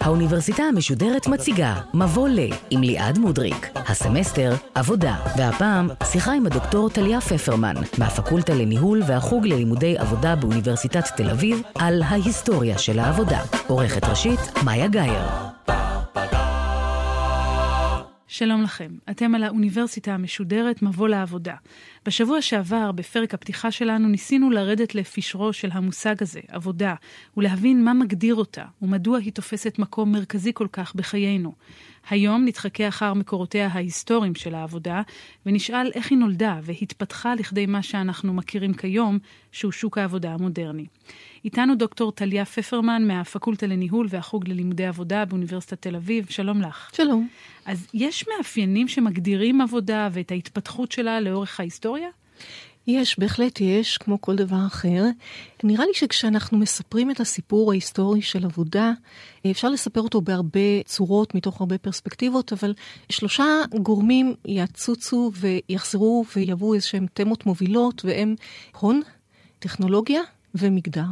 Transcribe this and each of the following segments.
האוניברסיטה המשודרת מציגה מבוא ל עם ליעד מודריק, הסמסטר עבודה, והפעם שיחה עם הדוקטור טליה פפרמן מהפקולטה לניהול והחוג ללימודי עבודה באוניברסיטת תל אביב על ההיסטוריה של העבודה. עורכת ראשית מאיה גייר. שלום לכם, אתם על האוניברסיטה המשודרת מבוא לעבודה. בשבוע שעבר, בפרק הפתיחה שלנו, ניסינו לרדת לפשרו של המושג הזה, עבודה, ולהבין מה מגדיר אותה, ומדוע היא תופסת מקום מרכזי כל כך בחיינו. היום נתחכה אחר מקורותיה ההיסטוריים של העבודה, ונשאל איך היא נולדה והתפתחה לכדי מה שאנחנו מכירים כיום, שהוא שוק העבודה המודרני. איתנו דוקטור טליה פפרמן מהפקולטה לניהול והחוג ללימודי עבודה באוניברסיטת תל אביב. שלום לך. שלום. אז יש מאפיינים שמגדירים עבודה ואת ההתפתחות שלה לאורך ההיסטוריה? יש, בהחלט יש, כמו כל דבר אחר. נראה לי שכשאנחנו מספרים את הסיפור ההיסטורי של עבודה, אפשר לספר אותו בהרבה צורות, מתוך הרבה פרספקטיבות, אבל שלושה גורמים יצוצו ויחזרו ויבואו איזשהם תמות מובילות, והם הון, טכנולוגיה ומגדר.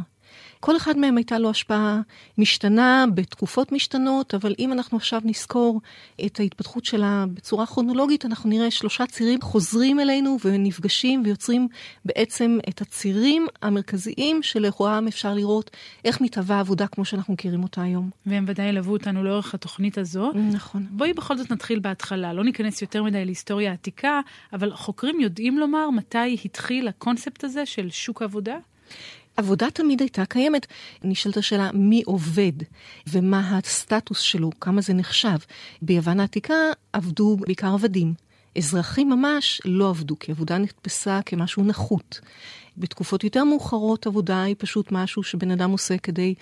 כל אחד מהם הייתה לו השפעה משתנה, בתקופות משתנות, אבל אם אנחנו עכשיו נזכור את ההתפתחות שלה בצורה כרונולוגית, אנחנו נראה שלושה צירים חוזרים אלינו ונפגשים ויוצרים בעצם את הצירים המרכזיים שלכוהם אפשר לראות איך מתהווה עבודה כמו שאנחנו מכירים אותה היום. והם ודאי ילוו אותנו לאורך התוכנית הזו. נכון. בואי בכל זאת נתחיל בהתחלה, לא ניכנס יותר מדי להיסטוריה העתיקה, אבל חוקרים יודעים לומר מתי התחיל הקונספט הזה של שוק עבודה? עבודה תמיד הייתה קיימת. נשאלת השאלה מי עובד ומה הסטטוס שלו, כמה זה נחשב. ביוון העתיקה עבדו בעיקר עבדים. אזרחים ממש לא עבדו, כי עבודה נתפסה כמשהו נחות. בתקופות יותר מאוחרות עבודה היא פשוט משהו שבן אדם עושה כדי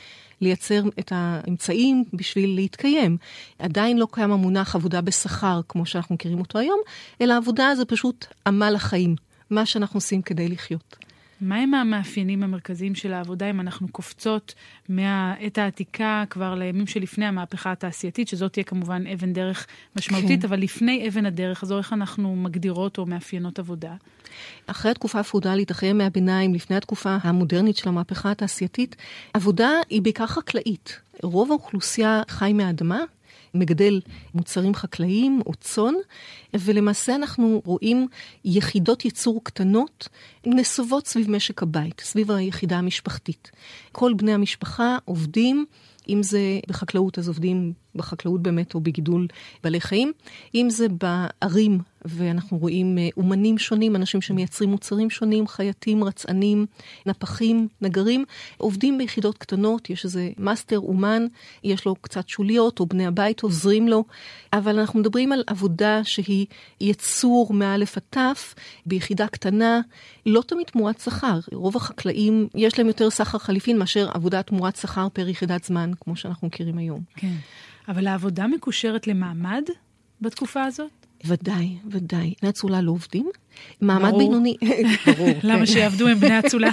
לייצר את האמצעים בשביל להתקיים. עדיין לא קיים המונח עבודה בשכר כמו שאנחנו מכירים אותו היום, אלא עבודה זה פשוט עמל החיים, מה שאנחנו עושים כדי לחיות. מהם המאפיינים המרכזיים של העבודה אם אנחנו קופצות מהעת העתיקה כבר לימים שלפני המהפכה התעשייתית, שזאת תהיה כמובן אבן דרך משמעותית, כן. אבל לפני אבן הדרך, זו איך אנחנו מגדירות או מאפיינות עבודה? אחרי התקופה הפאודלית, אחרי ימי הביניים, לפני התקופה המודרנית של המהפכה התעשייתית, עבודה היא בעיקר חקלאית. רוב האוכלוסייה חי מהאדמה, מגדל מוצרים חקלאיים או צאן, ולמעשה אנחנו רואים יחידות ייצור קטנות נסובות סביב משק הבית, סביב היחידה המשפחתית. כל בני המשפחה עובדים, אם זה בחקלאות אז עובדים בחקלאות באמת או בגידול בעלי חיים, אם זה בערים ואנחנו רואים אומנים שונים, אנשים שמייצרים מוצרים שונים, חייטים, רצענים, נפחים, נגרים, עובדים ביחידות קטנות, יש איזה מאסטר, אומן, יש לו קצת שוליות או בני הבית עוזרים לו, אבל אנחנו מדברים על עבודה שהיא יצור מאלף עטף, ביחידה קטנה, לא תמיד תמורת שכר, רוב החקלאים יש להם יותר שכר חליפין מאשר עבודה תמורת שכר פר יחידת זמן, כמו שאנחנו מכירים היום. כן. אבל העבודה מקושרת למעמד בתקופה הזאת? ודאי, ודאי. בני אצולה לא עובדים. מעמד בינוני. ברור. למה שיעבדו הם בני אצולה?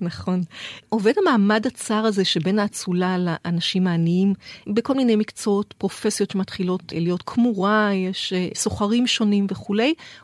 נכון. עובד המעמד הצר הזה שבין האצולה לאנשים העניים, בכל מיני מקצועות, פרופסיות שמתחילות להיות כמורה, יש סוחרים שונים וכו'.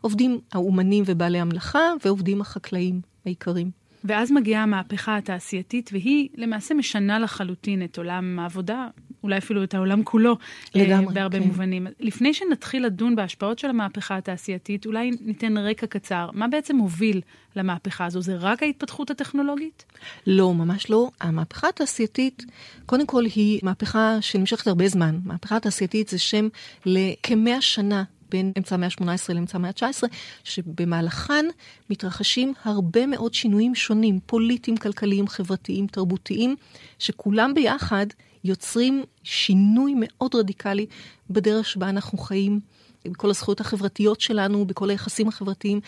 עובדים האומנים ובעלי המלאכה, ועובדים החקלאים העיקרים. ואז מגיעה המהפכה התעשייתית, והיא למעשה משנה לחלוטין את עולם העבודה, אולי אפילו את העולם כולו, לגמרי, בהרבה כן. מובנים. לפני שנתחיל לדון בהשפעות של המהפכה התעשייתית, אולי ניתן רקע קצר. מה בעצם הוביל למהפכה הזו? זה רק ההתפתחות הטכנולוגית? לא, ממש לא. המהפכה התעשייתית, קודם כל, היא מהפכה שנמשכת הרבה זמן. מהפכה התעשייתית זה שם לכ-100 שנה, בין אמצע המאה ה-18 לאמצע המאה ה-19, שבמהלכן מתרחשים הרבה מאוד שינויים שונים, פוליטיים, כלכליים, חברתיים, תרבותיים, שכולם ביחד יוצרים שינוי מאוד רדיקלי בדרך שבה אנחנו חיים, בכל הזכויות החברתיות שלנו, בכל היחסים החברתיים.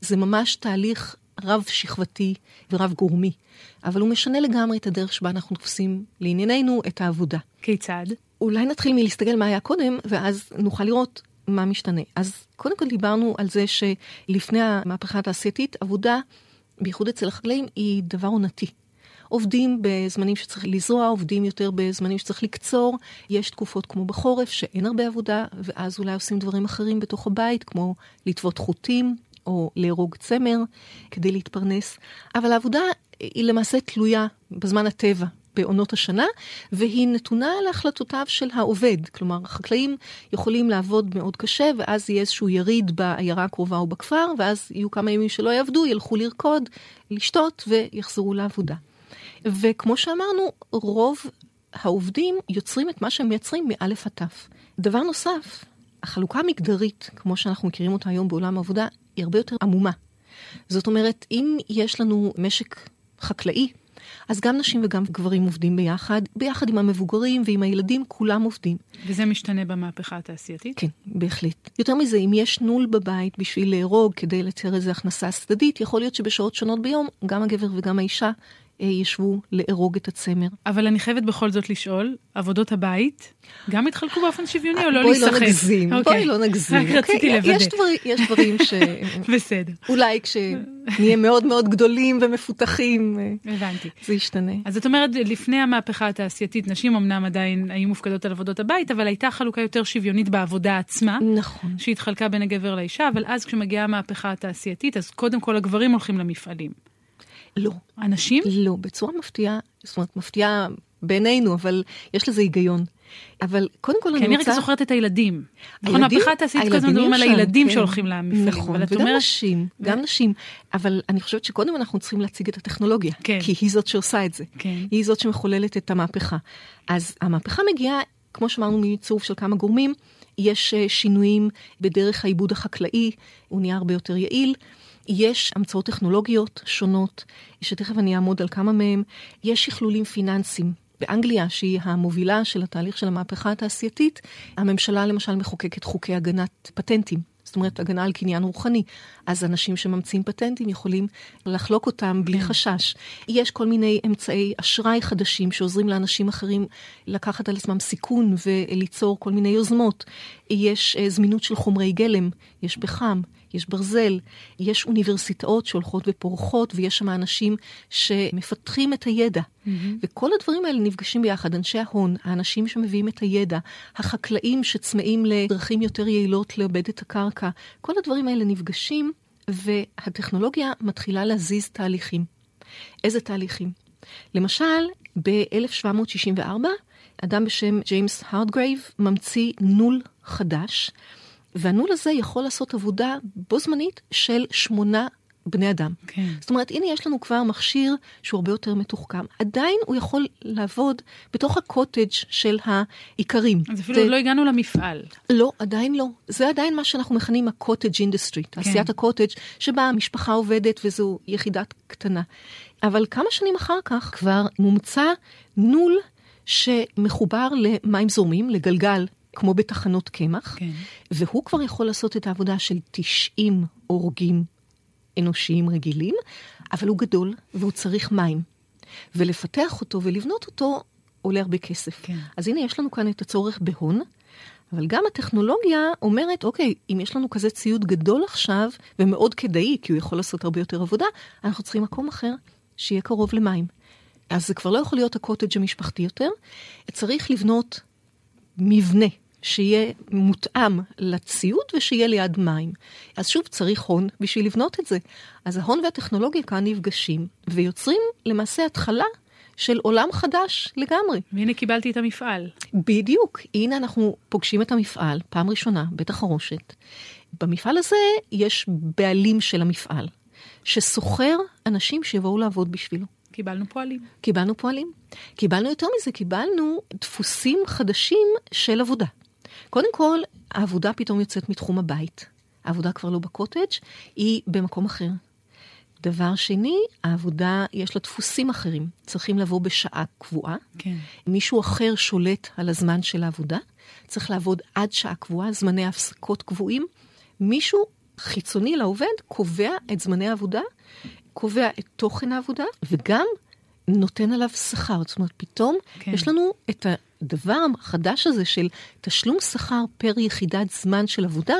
זה ממש תהליך רב שכבתי ורב גורמי, אבל הוא משנה לגמרי את הדרך שבה אנחנו תופסים לענייננו את העבודה. כיצד? אולי נתחיל מלהסתגל מה היה קודם, ואז נוכל לראות מה משתנה. אז קודם כל דיברנו על זה שלפני המהפכה התעשייתית, עבודה, בייחוד אצל החקלאים, היא דבר עונתי. עובדים בזמנים שצריך לזרוע, עובדים יותר בזמנים שצריך לקצור, יש תקופות כמו בחורף שאין הרבה עבודה, ואז אולי עושים דברים אחרים בתוך הבית, כמו לטוות חוטים, או להרוג צמר כדי להתפרנס, אבל העבודה היא למעשה תלויה בזמן הטבע, בעונות השנה, והיא נתונה להחלטותיו של העובד. כלומר, חקלאים יכולים לעבוד מאוד קשה, ואז יהיה איזשהו יריד בעיירה הקרובה או בכפר, ואז יהיו כמה ימים שלא יעבדו, ילכו לרקוד, לשתות ויחזרו לעבודה. וכמו שאמרנו, רוב העובדים יוצרים את מה שהם מייצרים מאלף עטף. דבר נוסף, החלוקה המגדרית, כמו שאנחנו מכירים אותה היום בעולם העבודה, היא הרבה יותר עמומה. זאת אומרת, אם יש לנו משק חקלאי, אז גם נשים וגם גברים עובדים ביחד עם המבוגרים ועם הילדים, כולם עובדים. וזה משתנה במהפכה התעשייתית? כן, בהחלט. יותר מזה, אם יש נול בבית בשביל להרוג כדי לתר איזו הכנסה סדדית, יכול להיות שבשעות שונות ביום, גם הגבר וגם האישה ישבו להרוג את הצמר. אבל אני חייבת בכל זאת לשאול, עבודות הבית גם התחלקו באופן שוויוני או לא להיסחף? בואי לא נגזים. רציתי לוודא. יש דברים ש... בסדר. אולי כשנהיה מאוד מאוד גדולים ומפותחים, זה ישתנה. אז זאת אומרת, לפני המהפכה התעשייתית, נשים אמנם עדיין היו מופקדות על עבודות הבית, אבל הייתה חלוקה יותר שוויונית בעבודה עצמה. נכון. שהתחלקה בין הגבר לאישה, אבל אז כשמגיעה המהפכה התעשייתית, אז קודם כל הגברים הולכים למפעלים. לא. אנשים? לא, בצורה מפתיעה, זאת אומרת, מפתיעה בינינו, אבל יש לזה היגיון. אבל קודם כל אני רוצה... כי אני רק זוכרת את הילדים. נכון, הפכה תעשית כל הזמן מדברים על הילדים שהולכים למפעלים. נכון, וגם נשים, גם נשים. אבל אני חושבת שקודם אנחנו צריכים להציג את הטכנולוגיה, כי היא זאת שעושה את זה. היא זאת שמחוללת את המהפכה. אז המהפכה מגיעה, כמו שאמרנו, מצירוף של כמה גורמים, יש שינויים בדרך העיבוד החקלאי, הוא נהיה הרבה יותר יעיל. יש המצאות טכנולוגיות שונות, שתכף אני אעמוד על כמה מהם, יש שכלולים פיננסיים. באנגליה, שהיא המובילה של התהליך של המהפכה התעשייתית, הממשלה למשל מחוקקת חוקי הגנת פטנטים, זאת אומרת, הגנה על קניין רוחני. אז אנשים שממציאים פטנטים יכולים לחלוק אותם בלי חשש. יש כל מיני אמצעי אשראי חדשים שעוזרים לאנשים אחרים לקחת על עצמם סיכון וליצור כל מיני יוזמות. יש זמינות של חומרי גלם, יש פחם, יש ברזל, יש אוניברסיטאות שהולכות ופורחות, ויש שם אנשים שמפתחים את הידע. וכל הדברים האלה נפגשים ביחד, אנשי ההון, האנשים שמביאים את הידע, החקלאים שצמאים לדרכים יותר יעילות לעבד את הקרקע, כל הדברים האלה נפגשים, והטכנולוגיה מתחילה להזיז תהליכים. איזה תהליכים? למשל, ב-1764, אדם בשם ג'יימס הרדגרייב ממציא נול חדש, והנול הזה יכול לעשות עבודה בו זמנית של 8 בני אדם. כן. זאת אומרת, הנה יש לנו כבר מכשיר שהוא הרבה יותר מתוחכם. עדיין הוא יכול לעבוד בתוך הקוטג' של העיקרים. אז אפילו לא הגענו למפעל. לא, עדיין לא. זה עדיין מה שאנחנו מכנים הקוטג' אינדסטרי, תעשיית הקוטג' שבה המשפחה עובדת וזו יחידת קטנה. אבל כמה שנים אחר כך כבר מומצא נול שמחובר למים זורמים, לגלגל, כמו בתחנות קמח, כן. והוא כבר יכול לעשות את העבודה של 90 אורגים אנושיים רגילים, אבל הוא גדול והוא צריך מים. ולפתח אותו ולבנות אותו עולה הרבה כסף. כן. אז הנה יש לנו כאן את הצורך בהון, אבל גם הטכנולוגיה אומרת, אוקיי, אם יש לנו כזה ציוד גדול עכשיו, ומאוד כדאי, כי הוא יכול לעשות הרבה יותר עבודה, אנחנו צריכים מקום אחר שיהיה קרוב למים. אז זה כבר לא יכול להיות הקוטג' המשפחתי יותר, צריך לבנות מבנה שיהיה מותאם לציוד ושיהיה ליד מים. אז שוב צריך הון בשביל לבנות את זה. אז ההון והטכנולוגיה כאן נפגשים ויוצרים למעשה התחלה של עולם חדש לגמרי. והנה קיבלתי את המפעל. בדיוק. הנה אנחנו פוגשים את המפעל פעם ראשונה, בית החרושת. במפעל הזה יש בעלים של המפעל, שסוחר אנשים שיבואו לעבוד בשבילו. קיבלנו פועלים. קיבלנו פועלים. קיבלנו יותר מזה, קיבלנו דפוסים חדשים של עבודה. קודם כל, העבודה פתאום יוצאת מתחום הבית. העבודה כבר לא בקוטג', היא במקום אחר. דבר שני, העבודה יש לה דפוסים אחרים. צריכים לבוא בשעה קבועה. כן. מישהו אחר שולט על הזמן של העבודה. צריך לעבוד עד שעה קבועה, זמני הפסקות קבועים. מישהו חיצוני לעובד קובע את זמני העבודה, קובע את תוכן העבודה, וגם נותן עליו שכר. זאת אומרת, פתאום יש לנו את הדבר החדש הזה של תשלום שכר פר יחידת זמן של עבודה,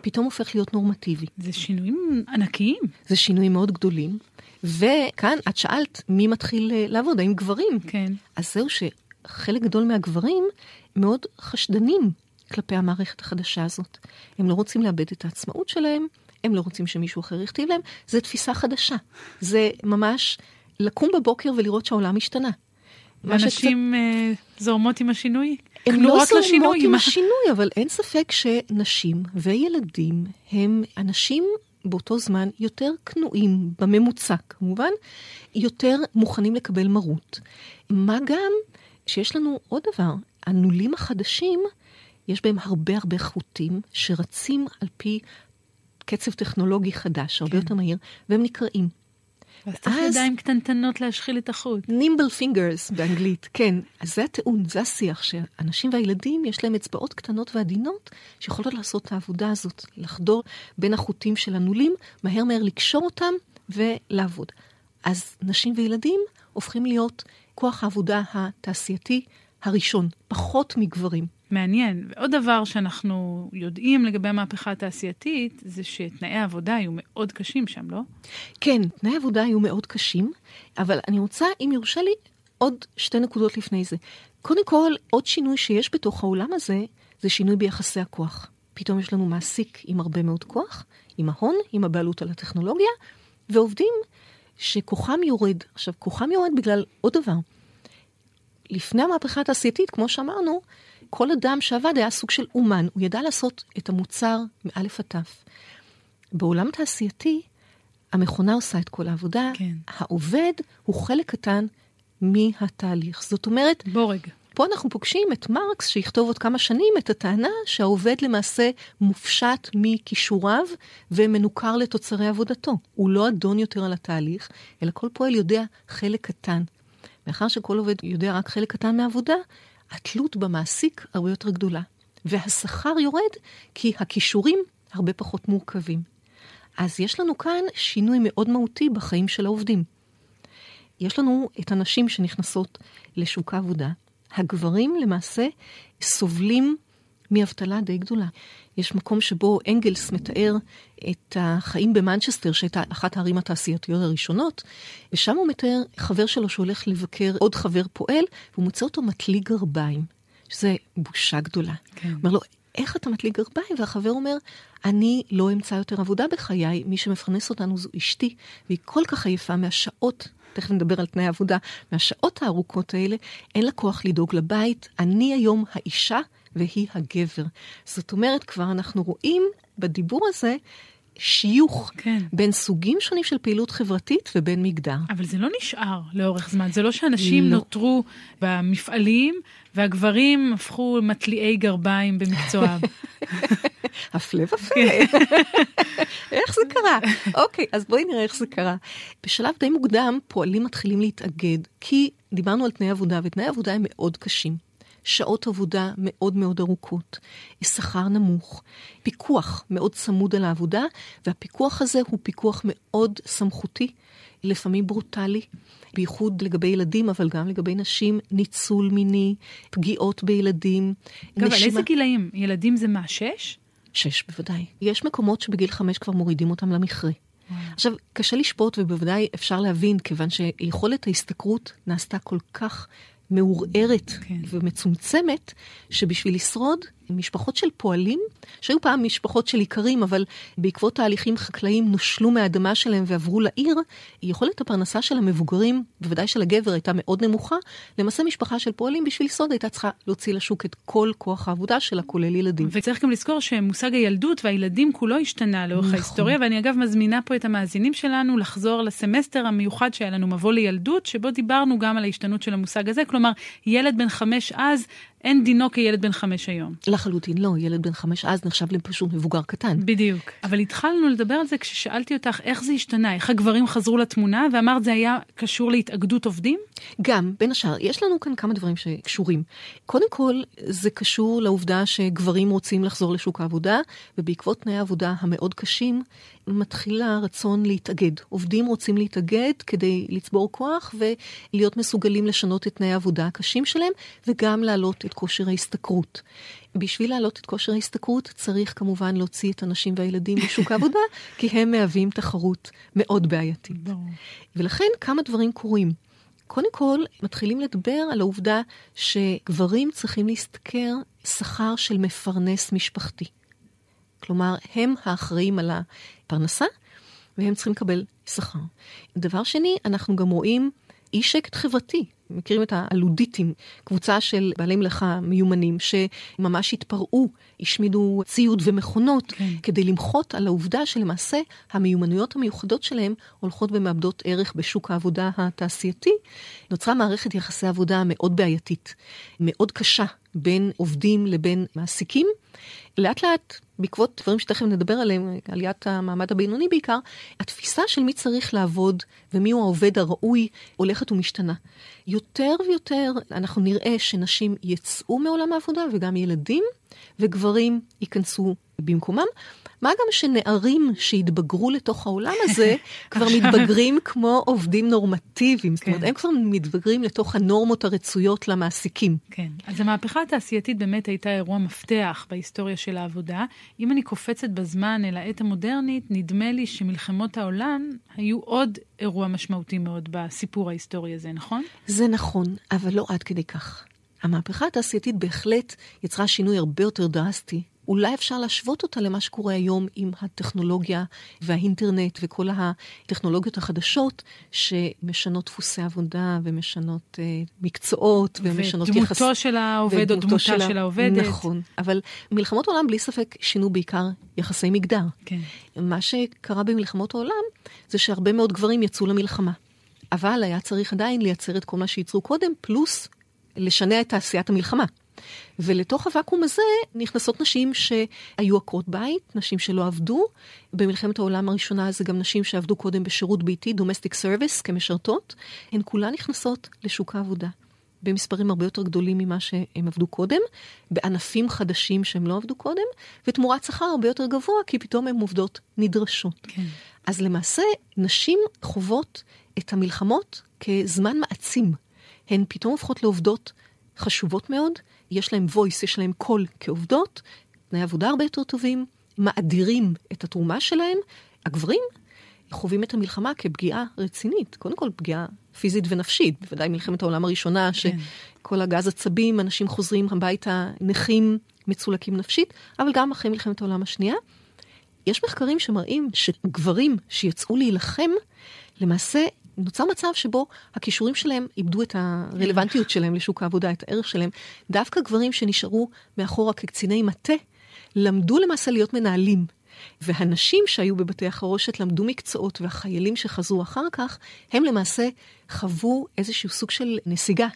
פתאום הופך להיות נורמטיבי. זה שינויים ענקיים. זה שינויים מאוד גדולים. וכאן, את שאלת מי מתחיל לעבוד, האם גברים? כן. אז זהו שחלק גדול מהגברים מאוד חשדנים כלפי המערכת החדשה הזאת. הם לא רוצים לאבד את העצמאות שלהם, הם לא רוצים שמישהו אחר יכתיב להם, זה תפיסה חדשה. זה ממש לקום בבוקר ולראות שהעולם השתנה. אנשים זורמות עם השינוי? הן לא זורמות עם השינוי, אבל אין ספק שנשים וילדים הם אנשים באותו זמן יותר כנועים בממוצע, כמובן, יותר מוכנים לקבל מרות. מה גם שיש לנו עוד דבר, הנולים החדשים, יש בהם הרבה חוטים שרצים על פי קצב טכנולוגי חדש, הרבה יותר מהיר, והם נקראים. אז צריך ידיים קטנטנות להשחיל את החוט. נימבל פינגרס באנגלית, כן. אז זה הטיעון, זה השיח, שאנשים והילדים יש להם אצבעות קטנות ועדינות, שיכולות לעשות את העבודה הזאת, לחדור בין החוטים של הנולים, מהר לקשור אותם ולעבוד. אז נשים וילדים הופכים להיות כוח העבודה התעשייתי הראשון, פחות מגברים. מעניין. ועוד דבר שאנחנו יודעים לגבי המהפכה התעשייתית, זה שתנאי העבודה היו מאוד קשים שם, לא? כן, תנאי העבודה היו מאוד קשים, אבל אני רוצה, אם יורשה לי, עוד שתי נקודות לפני זה. קודם כל, עוד שינוי שיש בתוך העולם הזה, זה שינוי ביחסי הכוח. פתאום יש לנו מעסיק עם הרבה מאוד כוח, עם ההון, עם הבעלות על הטכנולוגיה, ועובדים שכוחם יורד. עכשיו, כוחם יורד בגלל עוד דבר. לפני המהפכה התעשייתית, כמו שאמרנו, כל אדם שעבד היה סוג של אומן, הוא ידע לעשות את המוצר מאלף עטף. בעולם תעשייתי, המכונה עושה את כל העבודה, כן. העובד הוא חלק קטן מהתהליך. זאת אומרת, בורג. פה אנחנו פוגשים את מרקס, שיכתוב עוד כמה שנים את הטענה שהעובד למעשה מופשט מכישוריו ומנוכר לתוצרי עבודתו. הוא לא אדון יותר על התהליך, אלא כל פועל יודע חלק קטן. מאחר שכל עובד יודע רק חלק קטן מהעבודה, התלות במעסיק הרבה יותר גדולה. והשכר יורד כי הכישורים הרבה פחות מורכבים. אז יש לנו כאן שינוי מאוד מהותי בחיים של העובדים. יש לנו את הנשים שנכנסות לשוק העבודה. הגברים למעשה סובלים מאבטלה די גדולה. יש מקום שבו אנגלס מתאר את החיים במנצ'סטר, שהייתה אחת הערים התעשייתיות הראשונות, ושם הוא מתאר חבר שלו שהולך לבקר עוד חבר פועל, והוא מוצא אותו מטלי גרביים, שזה בושה גדולה. כן. אומר לו, איך אתה מטלי גרביים? והחבר אומר, אני לא אמצא יותר עבודה בחיי, מי שמפרנס אותנו זו אשתי, והיא כל כך עייפה מהשעות, תכף נדבר על תנאי העבודה, מהשעות הארוכות האלה, אין לה כוח לדאוג לבית, אני היום האישה, והיא הגבר. זאת אומרת, כבר אנחנו רואים בדיבור הזה שיוך בין סוגים שונים של פעילות חברתית ובין מגדר. אבל זה לא נשאר לאורך זמן. זה לא שאנשים נותרו במפעלים, והגברים הפכו מטליעי גרביים במקצועם. הפלא ופלא. איך זה קרה? אוקיי, אז בואי נראה איך זה קרה. בשלב די מוקדם, פועלים מתחילים להתאגד, כי דיברנו על תנאי עבודה, ותנאי עבודה הם מאוד קשים. שעות עבודה מאוד מאוד ארוכות, שכר נמוך, פיקוח מאוד צמוד על העבודה, והפיקוח הזה הוא פיקוח מאוד סמכותי, לפעמים ברוטלי, בייחוד לגבי ילדים, אבל גם לגבי נשים, ניצול מיני, פגיעות בילדים. גם על איזה גילאים? ילדים זה מה, 6? 6 בוודאי. יש מקומות שבגיל 5 כבר מורידים אותם למכרה. עכשיו, קשה לשפוט ובוודאי אפשר להבין, כיוון שיכולת ההסתכרות נעשתה כל כך מעורערת ומצומצמת, שבשביל לשרוד, משפחות של פועלים, שהיו פעם משפחות של עיקרים, אבל בעקבות תהליכים חקלאיים נושלו מהאדמה שלהם ועברו לעיר, יכולת הפרנסה של המבוגרים, בוודאי של הגבר, הייתה מאוד נמוכה. למעשה משפחה של פועלים בשביל לשרוד הייתה צריכה להוציא לשוק את כל כוח העבודה שלה, כולל ילדים. וצריך גם לזכור שמושג הילדות והילדים כולו השתנה לאורך ההיסטוריה, ואני אגב מזמינה פה את המאזינים שלנו לחזור לסמסטר המיוחד שהיה לנו מבוא לילדות, שבו דיברנו גם על ההשתנות של המושג הזה, כלומר, ילד בן 5 אז אין דינו כילד בן 5 היום. לחלוטין לא, ילד בן 5 אז נחשב לפשוט מבוגר קטן. בדיוק. אבל התחלנו לדבר על זה כששאלתי אותך איך זה השתנה, איך הגברים חזרו לתמונה, ואמרת זה היה קשור להתאגדות עובדים? גם, בין השאר, יש לנו כאן כמה דברים שקשורים. קודם כל, זה קשור לעובדה שגברים רוצים לחזור לשוק העבודה, ובעקבות תנאי העבודה המאוד קשים, מתחילה רצון להתאגד. עובדים רוצים להתאגד כדי לצבור כוח, ולהיות מסוגלים לשנות את תנאי העבודה הקשים שלהם, וגם להעלות את כושר ההשתכרות. בשביל להעלות את כושר ההשתכרות, צריך כמובן להוציא את הנשים והילדים משוק העבודה, כי הם מהווים תחרות מאוד בעייתית. ולכן כמה דברים קורים. קודם כל, מתחילים לדבר על העובדה שגברים צריכים להשתכר שכר של מפרנס משפחתי. כלומר, הם האחראים על פרנסה, והם צריכים לקבל שכר. דבר שני, אנחנו גם רואים אי שקט חברתי. מכירים את הלודיטים, קבוצה של בעלי מלאכה מיומנים, שממש התפרעו, השמידו ציוד ומכונות, כדי למחות על העובדה שלמעשה המיומנויות המיוחדות שלהם הולכות ומאבדות ערך בשוק העבודה התעשייתי. נוצרה מערכת יחסי עבודה מאוד בעייתית, מאוד קשה, בין עובדים לבין מעסיקים. לאט לאט, בעקבות דברים שתכף נדבר עליהם, עליית המעמד הבינוני בעיקר, התפיסה של מי צריך לעבוד ומי הוא העובד הראוי הולכת ומשתנה. יותר ויותר אנחנו נראה שנשים יצאו מעולם העבודה, וגם ילדים וגברים ייכנסו במקומם. מה גם שנערים שהתבגרו לתוך העולם הזה, כבר מתבגרים כמו עובדים נורמטיביים. זאת אומרת, הם כבר מתבגרים לתוך הנורמות הרצויות למעסיקים. כן. אז המהפכה התעשייתית באמת הייתה אירוע מפתח בהיסטוריה של העבודה. אם אני קופצת בזמן אל העת המודרנית, נדמה לי שמלחמות העולם היו עוד אירוע משמעותי מאוד בסיפור ההיסטורי הזה, נכון? זה נכון, אבל לא עד כדי כך. המהפכה התעשייתית בהחלט יצרה שינוי הרבה יותר דרסטי. אולי אפשר להשוות אותה למה שקורה היום עם הטכנולוגיה והאינטרנט וכל הטכנולוגיות החדשות שמשנות דפוסי עבודה ומשנות מקצועות ומשנות יחס. ודמותו של העובד או דמותה של העובדת. נכון, אבל מלחמות העולם בלי ספק שינו בעיקר יחסי מגדר. כן. מה שקרה במלחמות העולם זה שהרבה מאוד גברים יצאו למלחמה. אבל היה צריך עדיין לייצר את כל מה שייצרו קודם, פלוס לשנע את תעשיית המלחמה. ולתוך הוואקום הזה נכנסות נשים שהיו עקרות בית, נשים שלא עבדו. במלחמת העולם הראשונה זה גם נשים שעבדו קודם בשירות ביתי, domestic service, כמשרתות. הן כולן נכנסות לשוק העבודה, במספרים הרבה יותר גדולים ממה שהם עבדו קודם, בענפים חדשים שהם לא עבדו קודם, ותמורת שכר הרבה יותר גבוה, כי פתאום הן עובדות נדרשות. כן. אז למעשה, נשים חוות את המלחמות כזמן מעצים. הן פתאום הופכות לעובדות חשובות מאוד, יש להם voice, יש להם קול כעובדות, תנאי עבודה הרבה יותר טובים, מאדירים את התרומה שלהם, הגברים חווים את המלחמה כפגיעה רצינית, קודם כל פגיעה פיזית ונפשית, בוודאי מלחמת העולם הראשונה, שכל הגז עצבים, אנשים חוזרים הביתה, נכים, מצולקים נפשית, אבל גם אחרי מלחמת העולם השנייה, יש מחקרים שמראים שגברים שיצאו להילחם, למעשה נוצר מצב שבו הכישורים שלהם איבדו את הרלוונטיות שלהם לשוק העבודה, את הערך שלהם. דווקא גברים שנשארו מאחורה כקציני מטה, למדו למעשה להיות מנהלים. והנשים שהיו בבתי החרושת למדו מקצועות, והחיילים שחזרו אחר כך, הם למעשה חוו איזשהו סוג של נסיגה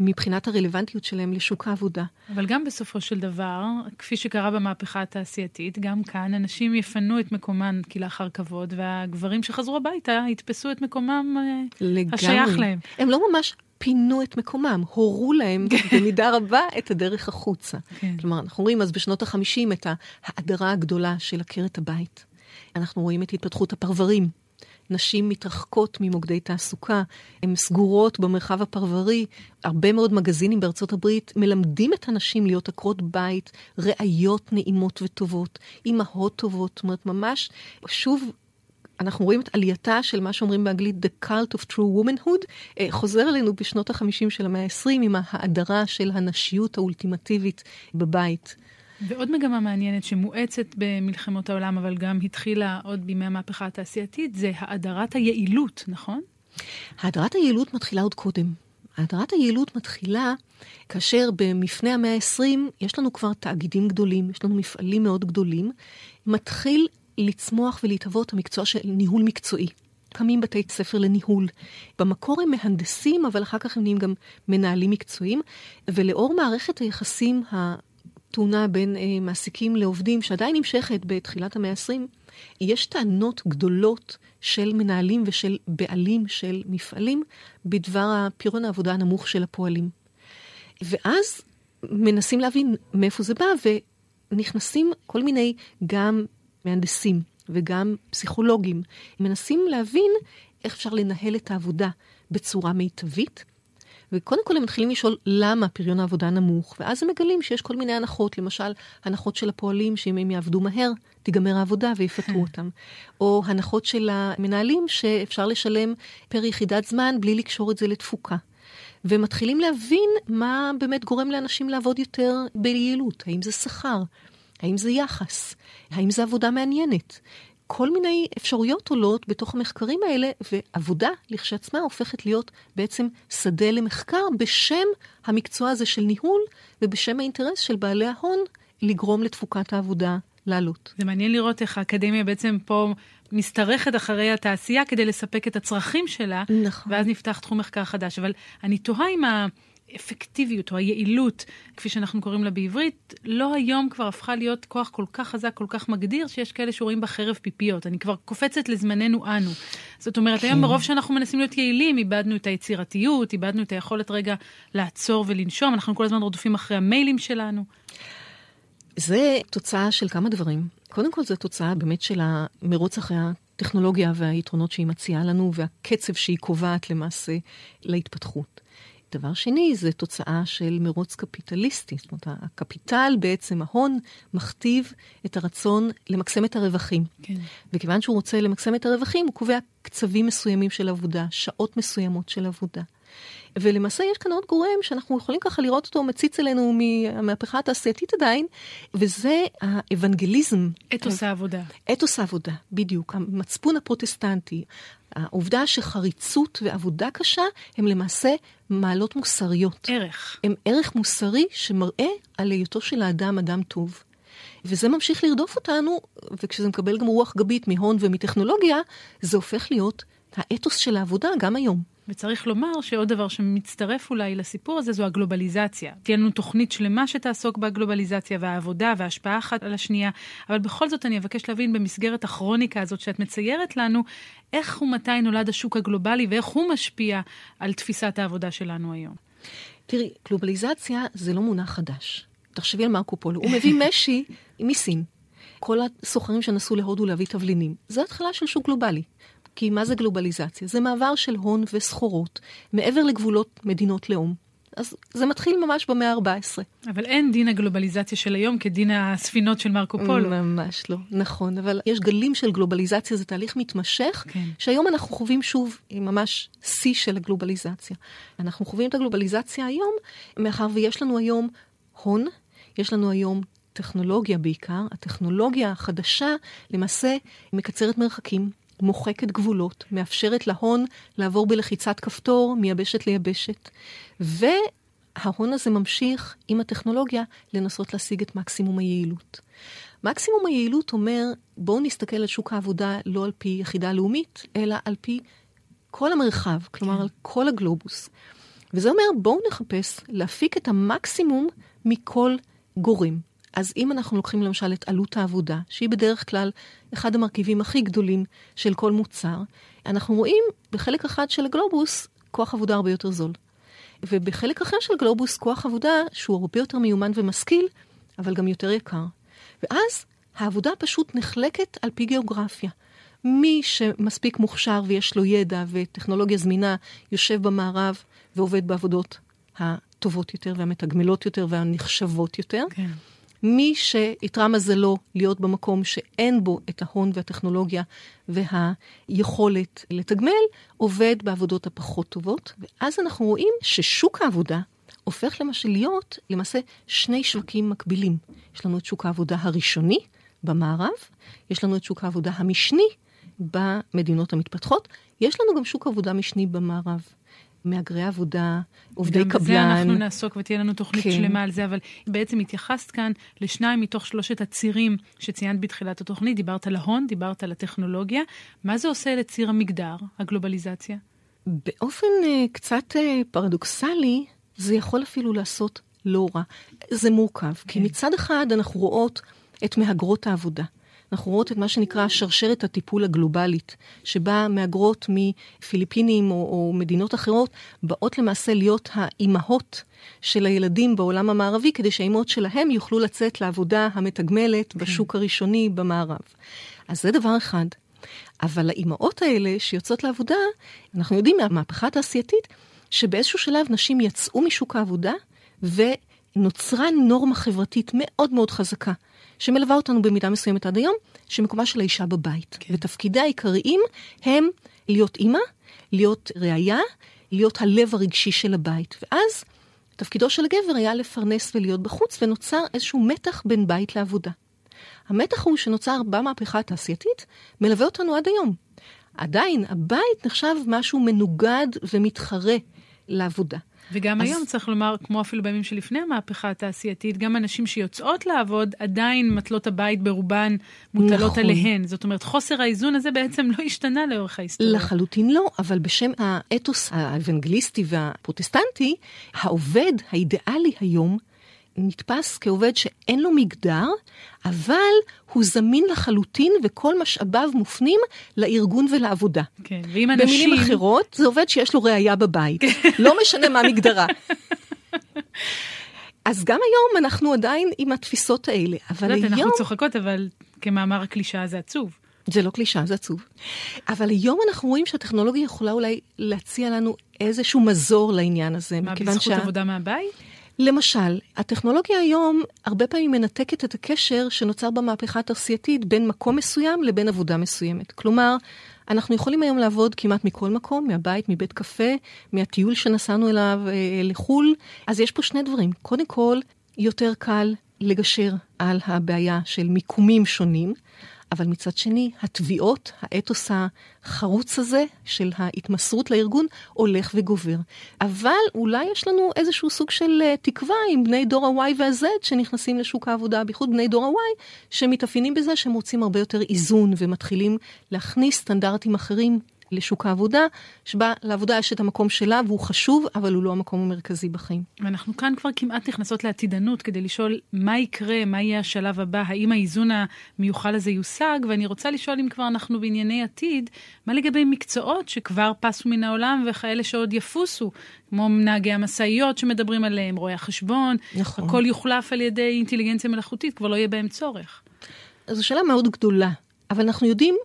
מבחינת הרלוונטיות שלהם לשוק העבודה. אבל גם בסופו של דבר, כפי שקרה במהפכה התעשייתית, גם כאן אנשים יפנו את מקומן כלאחר כבוד, והגברים שחזרו הביתה יתפסו את מקומם לגמרי. השייך להם. הם לא ממש פינו את מקומם, הורו להם במידה רבה את הדרך החוצה. כן. כלומר, אנחנו רואים אז בשנות ה-50 את ההדרה הגדולה של עקרת הבית. אנחנו רואים את התפתחות הפרברים. נשים מתרחקות ממוקדי תעסוקה, הן סגורות במרחב הפרברי, הרבה מאוד מגזינים בארצות הברית מלמדים את הנשים להיות עקרות בית, ראיות נעימות וטובות, אימהות טובות, זאת אומרת ממש, שוב אנחנו רואים את עלייתה של מה שאומרים באנגלית The Cult of True Womanhood, חוזר אלינו בשנות ה-50 של המאה ה-20 עם ההדרה של הנשיות האולטימטיבית בבית. ועוד מגמה מעניינת שמואצת במלחמות העולם, אבל גם התחילה עוד בימי המהפכה התעשייתית, זה האדרת היעילות, נכון? האדרת היעילות מתחילה עוד קודם. האדרת היעילות מתחילה כאשר במפנה המאה ה-20 יש לנו כבר תאגידים גדולים, יש לנו מפעלים מאוד גדולים, מתחיל לצמוח ולהתהוות המקצוע של ניהול מקצועי. קמים בתי ספר לניהול. במקור הם מהנדסים, אבל אחר כך הם נהיים גם מנהלים מקצועיים, ולאור מערכת היחסים תאונה בין מעסיקים לעובדים, שעדיין נמשכת בתחילת המאה ה-20, יש טענות גדולות של מנהלים ושל בעלים של מפעלים, בדבר פירון העבודה הנמוך של הפועלים. ואז מנסים להבין מאיפה זה בא, ונכנסים כל מיני גם מהנדסים וגם פסיכולוגים. מנסים להבין איך אפשר לנהל את העבודה בצורה מיטבית, וקודם כל הם מתחילים לשאול למה פריון העבודה נמוך, ואז הם מגלים שיש כל מיני הנחות, למשל הנחות של הפועלים שאם הם יעבדו מהר, תיגמר העבודה ויפטרו אותם. או הנחות של המנהלים שאפשר לשלם פר יחידת זמן בלי לקשור את זה לתפוקה. ומתחילים להבין מה באמת גורם לאנשים לעבוד יותר ביעילות, האם זה שכר, האם זה יחס, האם זה עבודה מעניינת. כל מיני אפשרויות עולות בתוך המחקרים האלה, ועבודה לכשעצמה הופכת להיות בעצם שדה למחקר בשם המקצוע הזה של ניהול, ובשם האינטרס של בעלי ההון לגרום לתפוקת העבודה לעלות. זה מעניין לראות איך האקדמיה בעצם פה מסתרכת אחרי התעשייה כדי לספק את הצרכים שלה, נכון. ואז נפתח תחום מחקר חדש. אבל אני תוהה עם האפקטיביות או היעילות, כפי שאנחנו קוראים לה בעברית, לא היום כבר הפכה להיות כוח כל כך חזק, כל כך מגדיר, שיש כאלה שרואים בחרב פיפיות. אני כבר קופצת לזמננו אנו. זאת אומרת, כן. היום ברוב שאנחנו מנסים להיות יעילים, איבדנו את היצירתיות, איבדנו את היכולת רגע לעצור ולנשום, אנחנו כל הזמן רודפים אחרי המיילים שלנו. זה תוצאה של כמה דברים. קודם כל, זו תוצאה באמת של המרוץ אחרי הטכנולוגיה והיתרונות שהיא מציעה לנו, והקצב שהיא קובעת למעשה להתפתחות. דבר שני, זה תוצאה של מרוץ קפיטליסטי. זאת אומרת, הקפיטל בעצם, ההון, מכתיב את הרצון למקסם את הרווחים. כן. וכיוון שהוא רוצה למקסם את הרווחים, הוא קובע קצבים מסוימים של עבודה, שעות מסוימות של עבודה. ולמעשה יש כאן עוד גורם שאנחנו יכולים ככה לראות אותו מציץ אלינו מהמהפכה התעשייתית עדיין, וזה האבנגליזם. אתוס העבודה. אתוס העבודה, בדיוק. המצפון הפרוטסטנטי. העובדה שחריצות ועבודה קשה הם למעשה מעלות מוסריות. ערך. הם ערך מוסרי שמראה על היותו של האדם אדם טוב. וזה ממשיך לרדוף אותנו, וכשזה מקבל גם רוח גבית מהון ומטכנולוגיה, זה הופך להיות האתוס של העבודה גם היום. וצריך לומר שעוד דבר שמצטרף אולי לסיפור הזה זו הגלובליזציה. תהיה לנו תוכנית שלמה שתעסוק בגלובליזציה והעבודה וההשפעה אחת על השנייה, אבל בכל זאת אני אבקש להבין במסגרת הכרוניקה הזאת שאת מציירת לנו, איך ומתי נולד השוק הגלובלי ואיך הוא משפיע על תפיסת העבודה שלנו היום. תראי, גלובליזציה זה לא מונח חדש. תחשבי על מרקו פולו, הוא מביא משי מסין. כל הסוחרים שנסו להודו להביא תבלינים. זו התחלה של שוק גלובלי. כי מה זה גלובליזציה? זה מעבר של הון וסחורות, מעבר לגבולות מדינות לאום. אז זה מתחיל ממש במאה ה-14. אבל אין דין הגלובליזציה של היום כדין הספינות של מרקו פולו. ממש לא, נכון. אבל יש גלים של גלובליזציה, זה תהליך מתמשך, כן. שהיום אנחנו חווים שוב ממש שיא של הגלובליזציה. אנחנו חווים את הגלובליזציה היום, מאחר ויש לנו היום הון, יש לנו היום טכנולוגיה בעיקר, הטכנולוגיה החדשה למעשה מקצרת מרחקים, מוחקת גבולות, מאפשרת להון לעבור בלחיצת כפתור, מייבשת ליבשת. וההון הזה ממשיך עם הטכנולוגיה לנסות להשיג את מקסימום היעילות. מקסימום היעילות אומר, בואו נסתכל על שוק העבודה לא על פי יחידה לאומית, אלא על פי כל המרחב, כלומר על כל הגלובוס. וזה אומר, בואו נחפש להפיק את המקסימום מכל גורם. אז אם אנחנו לוקחים למשל את עלות העבודה, שהיא בדרך כלל אחד המרכיבים הכי גדולים של כל מוצר, אנחנו רואים בחלק אחד של הגלובוס כוח עבודה הרבה יותר זול. ובחלק אחר של הגלובוס כוח עבודה שהוא הרבה יותר מיומן ומשכיל, אבל גם יותר יקר. ואז העבודה פשוט נחלקת על פי גיאוגרפיה. מי שמספיק מוכשר ויש לו ידע וטכנולוגיה זמינה, יושב במערב ועובד בעבודות הטובות יותר והמתגמלות יותר והנחשבות יותר. כן. מי שיתרע מזלו להיות במקום שאין בו את ההון והטכנולוגיה והיכולת לתגמל, עובד בעבודות הפחות טובות. ואז אנחנו רואים ששוק העבודה הופך למשל להיות למעשה שני שווקים מקבילים. יש לנו את שוק העבודה הראשוני במערב, יש לנו את שוק העבודה המשני במדינות המתפתחות, יש לנו גם שוק עבודה משני במערב. מאגרי עבודה, עובדי קבלן. גם בזה אנחנו נעסוק ותהיה לנו תוכנית שלמה על זה, אבל בעצם התייחסת כאן לשניים מתוך שלושת הצירים שציינת בתחילת התוכנית, דיברת על ההון, דיברת על הטכנולוגיה. מה זה עושה לציר המגדר, הגלובליזציה? באופן קצת פרדוקסלי, זה יכול אפילו לעשות לא רע. זה מורכב, כי מצד אחד אנחנו רואות את מהגרות העבודה. אנחנו רואות את מה שנקרא שרשרת הטיפול הגלובלית, שבה מהגרות מפיליפינים או מדינות אחרות, באות למעשה להיות האימהות של הילדים בעולם המערבי, כדי שהאימהות שלהם יוכלו לצאת לעבודה המתגמלת בשוק הראשוני במערב. אז זה דבר אחד. אבל האימהות האלה שיוצאות לעבודה, אנחנו יודעים מהמהפכה התעשייתית, שבאיזשהו שלב נשים יצאו משוק העבודה, ונוצרה נורמה חברתית מאוד מאוד חזקה. שמלווה אותנו במידה מסוימת עד היום, שמקומה של האישה בבית. כן. ותפקידה העיקריים הם להיות אימא, להיות ראיה, להיות הלב הרגשי של הבית. ואז תפקידו של הגבר היה לפרנס ולהיות בחוץ, ונוצר איזשהו מתח בין בית לעבודה. המתח הוא שנוצר במהפכה התעשייתית, מלווה אותנו עד היום. עדיין, הבית נחשב משהו מנוגד ומתחרה לעבודה. וגם אז... היום צריך לומר, כמו אפילו בימים שלפני המהפכה התעשייתית, גם אנשים שיוצאות לעבוד, עדיין מטלות הבית ברובן מוטלות נכון. עליהן. זאת אומרת, חוסר האיזון הזה בעצם לא השתנה לאורך ההיסטוריה. לחלוטין לא, אבל בשם האתוס האבנגליסטי והפרוטסטנטי, העובד האידיאלי היום נתפס כעובד שאין לו מגדר, אבל הוא זמין לחלוטין וכל משאביו מופנים לארגון ולעבודה. כן, ואם אנשים... במילים אחרות, זה עובד שיש לו ראייה בבית. לא משנה מה מגדרה. אז גם היום אנחנו עדיין עם התפיסות האלה. אבל היום... אנחנו צוחקות, אבל כמאמר הקלישה זה עצוב. זה לא קלישה, זה עצוב. אבל היום אנחנו רואים שהטכנולוגיה יכולה אולי להציע לנו איזשהו מזור לעניין הזה. מה, בזכות עבודה מהבית? למשל, הטכנולוגיה היום הרבה פעמים מנתקת את הקשר שנוצר במהפכה התעשייתית בין מקום מסוים לבין עבודה מסוימת. כלומר, אנחנו יכולים היום לעבוד כמעט מכל מקום, מהבית, מבית קפה, מהטיול שנסענו אליו לחול. אז יש פה שני דברים. קודם כל, יותר קל לגשר על הבעיה של מיקומים שונים, אבל מצד שני, התביעות, האתוס החרוץ הזה של ההתמסרות לארגון, הולך וגובר. אבל אולי יש לנו איזשהו סוג של תקווה עם בני דור ה-Y וה-Z שנכנסים לשוק העבודה, בייחוד בני דור ה-Y, שמתאפיינים בזה שהם רוצים הרבה יותר איזון ומתחילים להכניס סטנדרטים אחרים לשוק העבודה, שבה לעבודה יש את המקום שלה, והוא חשוב, אבל הוא לא המקום המרכזי בחיים. ואנחנו כאן כבר כמעט נכנסות לעתידנות, כדי לשאול מה יקרה, מה יהיה השלב הבא, האם האיזון המיוחל הזה יושג, ואני רוצה לשאול אם כבר אנחנו בענייני עתיד, מה לגבי מקצועות שכבר פסו מן העולם, וכאלה שעוד יפוסו, כמו נהגי המשאיות שמדברים עליהם, רואי החשבון, נכון. הכל יוחלף על ידי אינטליגנציה מלאכותית, כבר לא יהיה בהם צורך. זו שאלה מאוד גדולה, אבל אנחנו יודעים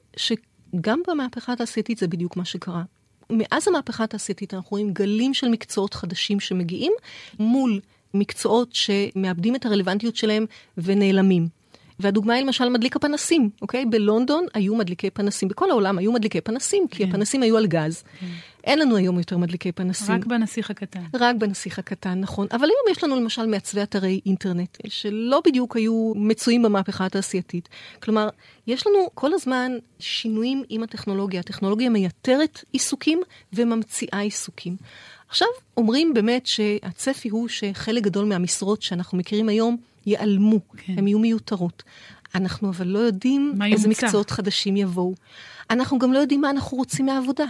גם במהפכה התעשייתית זה בדיוק מה שקרה. מאז המהפכה התעשייתית אנחנו רואים גלים של מקצועות חדשים שמגיעים מול מקצועות שמאבדים את הרלוונטיות שלהם ונעלמים. והדוגמה היא למשל מדליק הפנסים, אוקיי? בלונדון היו מדליקי פנסים, בכל העולם היו מדליקי פנסים, כי הפנסים היו על גז. אין לנו היום יותר מדליקי פנסים. רק בנסיך הקטן. רק בנסיך הקטן, נכון. אבל היום יש לנו למשל מעצבי אתרי אינטרנט, שלא בדיוק היו מצויים במהפכה התעשייתית. כלומר, יש לנו כל הזמן שינויים עם הטכנולוגיה. הטכנולוגיה מייתרת עיסוקים וממציאה עיסוקים. עכשיו אומרים באמת שהצפי הוא שחלק גדול מהמשרות שאנחנו מכירים היום ייעלמו, הן יהיו מיותרות. אנחנו אבל לא יודעים איזה מקצועות חדשים יבואו. אנחנו גם לא יודעים מה אנחנו רוצים מהעבודה.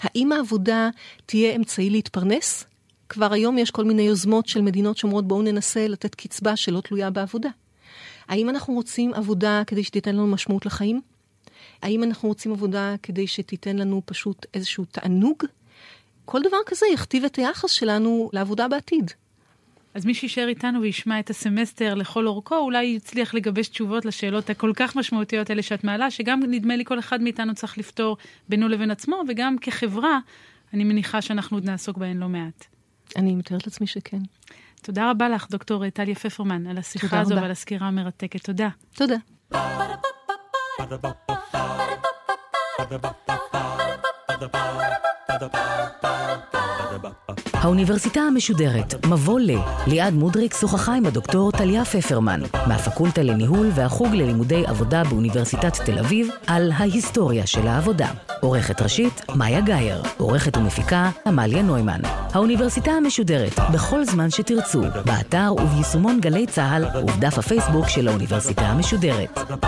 האם העבודה תהיה אמצעי להתפרנס? כבר היום יש כל מיני יוזמות של מדינות שאומרות בואו ננסה לתת קצבה שלא תלויה בעבודה. האם אנחנו רוצים עבודה כדי שתיתן לנו משמעות לחיים? האם אנחנו רוצים עבודה כדי שתיתן לנו פשוט איזשהו תענוג? כל דבר כזה יכתיב את היחס שלנו לעבודה בעתיד. אז מי שישאר איתנו וישמע את הסמסטר לכל אורכו, אולי יצליח לגבש תשובות לשאלות הכל כך משמעותיות האלה שאת מעלה, שגם נדמה לי כל אחד מאיתנו צריך לפתור בינו לבין עצמו, וגם כחברה, אני מניחה שאנחנו עוד נעסוק בהן לא מעט. אני מתארת לעצמי שכן. תודה רבה לך, דוקטור טליה פפרמן, על השיחה הזו ועל הסקירה המרתקת. תודה. תודה. האוניברסיטה המשודרת, מבוא ל. ליעד מודריק שוחחה עם הדוקטור טליה פפרמן, מהפקולטה לניהול והחוג ללימודי עבודה באוניברסיטת תל אביב, על ההיסטוריה של העבודה. עורכת ראשית, מאיה גייר. עורכת ומפיקה, עמליה נוימן. האוניברסיטה המשודרת, בכל זמן שתרצו, באתר וביישומון גלי צהל ובדף הפייסבוק של האוניברסיטה המשודרת.